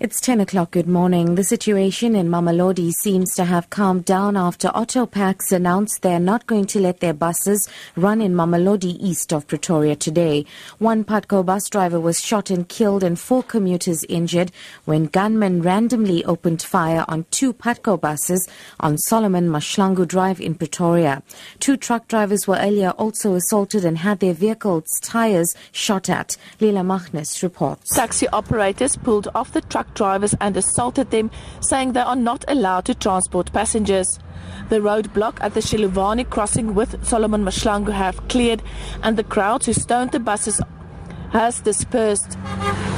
It's 10 o'clock. Good morning. The situation in Mamelodi seems to have calmed down after AutoPax announced they're not going to let their buses run in Mamelodi east of Pretoria today. One Patco bus driver was shot and killed and four commuters injured when gunmen randomly opened fire on two Patco buses on Solomon Mashlangu Drive in Pretoria. Two truck drivers were earlier also assaulted and had their vehicles' tires shot at. Lila Magnus reports. Taxi operators pulled off the truck drivers and assaulted them, saying they are not allowed to transport passengers. The roadblock at the Shiluvani crossing with Solomon Mashlangu have cleared, and the crowds who stoned the buses has dispersed.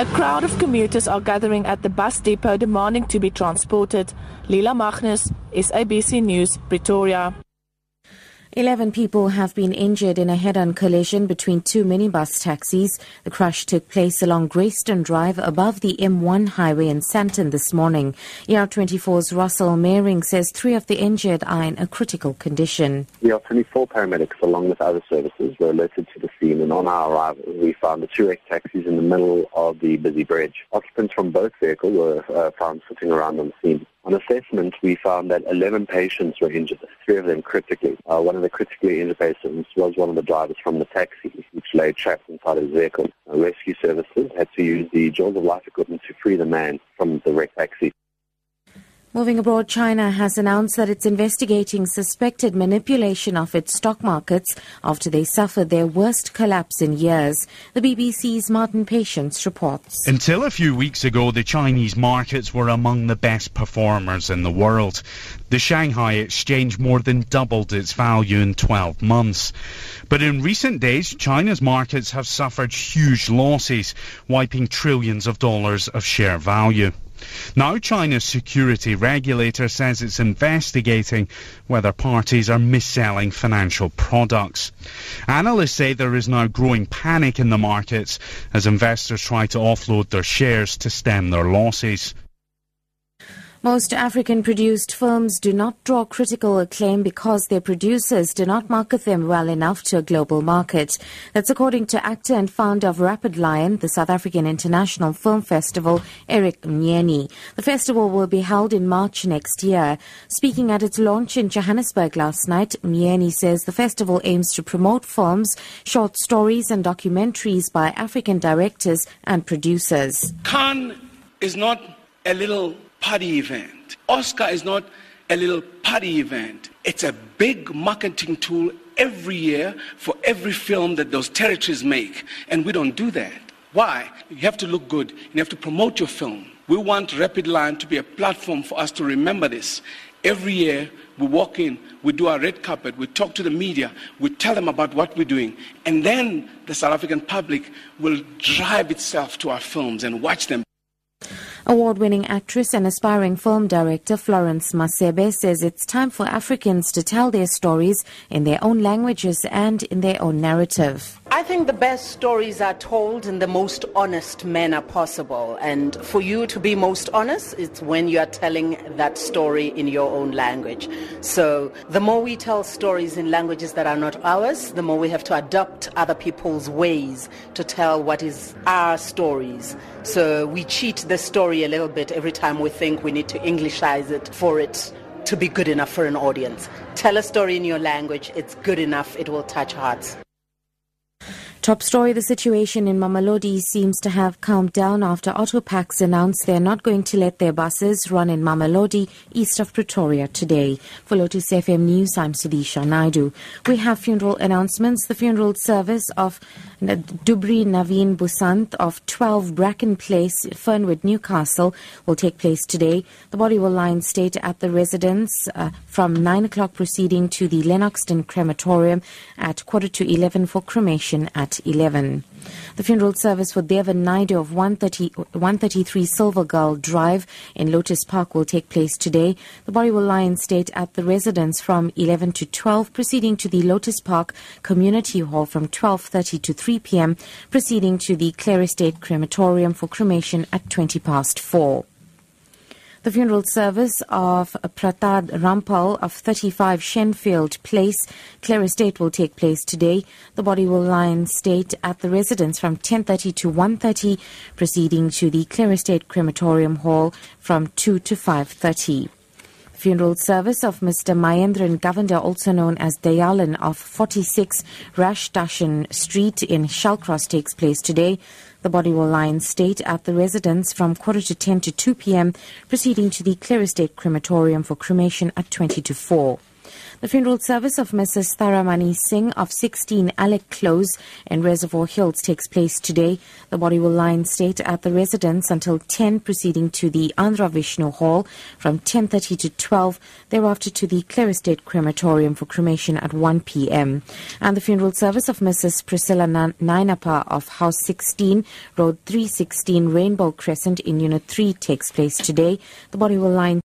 A crowd of commuters are gathering at the bus depot demanding to be transported. Lila Magnus, SABC News, Pretoria. 11 people have been injured in a head-on collision between two minibus taxis. The crash took place along Greyston Drive above the M1 highway in Sandton this morning. ER24's Russell Mehring says three of the injured are in a critical condition. ER24 paramedics, along with other services, were alerted to the scene, and on our arrival we found the two wrecked taxis in the middle of the busy bridge. Occupants from both vehicles were found sitting around on the scene. On assessment, we found that 11 patients were injured, three of them critically. One of the critically injured patients was one of the drivers from the taxi, which lay trapped inside his vehicle. Rescue services had to use the jaws of life equipment to free the man from the wrecked taxi. Moving abroad, China has announced that it's investigating suspected manipulation of its stock markets after they suffered their worst collapse in years. The BBC's Martin Patience reports. Until a few weeks ago, the Chinese markets were among the best performers in the world. The Shanghai Exchange more than doubled its value in 12 months. But in recent days, China's markets have suffered huge losses, wiping trillions of dollars of share value. Now China's security regulator says it's investigating whether parties are mis-selling financial products. Analysts say there is now growing panic in the markets as investors try to offload their shares to stem their losses. Most African-produced films do not draw critical acclaim because their producers do not market them well enough to a global market. That's according to actor and founder of Rapid Lion, the South African International Film Festival, Eric Miyeni. The festival will be held in March next year. Speaking at its launch in Johannesburg last night, Miyeni says the festival aims to promote films, short stories and documentaries by African directors and producers. Cannes is not a little party event. Oscar is not a little party event. It's a big marketing tool every year for every film that those territories make, and we don't do that. Why? You have to look good, and you have to promote your film. We want Rapid Lion to be a platform for us to remember this. Every year we walk in, we do our red carpet, we talk to the media, we tell them about what we're doing, and then the South African public will drive itself to our films and watch them. Award-winning actress and aspiring film director Florence Masebe says it's time for Africans to tell their stories in their own languages and in their own narrative. I think the best stories are told in the most honest manner possible. And for you to be most honest, it's when you are telling that story in your own language. So the more we tell stories in languages that are not ours, the more we have to adopt other people's ways to tell what is our stories. So we cheat the story a little bit every time we think we need to Englishize it for it to be good enough for an audience. Tell a story in your language, it's good enough, it will touch hearts. Top story, the situation in Mamelodi seems to have calmed down after AutoPax announced they're not going to let their buses run in Mamelodi, east of Pretoria today. For Lotus FM News, I'm Sadhisha Naidu. We have funeral announcements. The funeral service of Dubri Naveen Busant of 12 Bracken Place, Fernwood, Newcastle, will take place today. The body will lie in state at the residence from 9 o'clock proceeding to the Lennoxton Crematorium at quarter to 11 for cremation at 11. The funeral service for Devon Naidoo of 133 Silvergull Drive in Lotus Park will take place today. The body will lie in state at the residence from 11 to 12, proceeding to the Lotus Park Community Hall from 12:30 to 3 p.m., proceeding to the Clare Estate Crematorium for cremation at 20 past 4. The funeral service of Pratad Rampal of 35 Shenfield Place, Clare Estate, will take place today. The body will lie in state at the residence from 10:30 to 1:30, proceeding to the Clare Estate Crematorium Hall from 2 to 5:30. Funeral service of Mr. Mayendran Govender, also known as Dayalan, of 46 Rashtashan Street in Shallcross, takes place today. The body will lie in state at the residence from 9:45 to 2 p.m., proceeding to the Clare Estate Crematorium for cremation at 3:40 to 4. The funeral service of Mrs. Tharamani Singh of 16 Alec Close in Reservoir Hills takes place today. The body will lie in state at the residence until 10, proceeding to the Andhra Vishnu Hall from 10:30 to 12, thereafter to the Clare Estate Crematorium for cremation at 1 p.m. And the funeral service of Mrs. Priscilla Nainapa of House 16, Road 316, Rainbow Crescent in Unit 3 takes place today. The body will lie in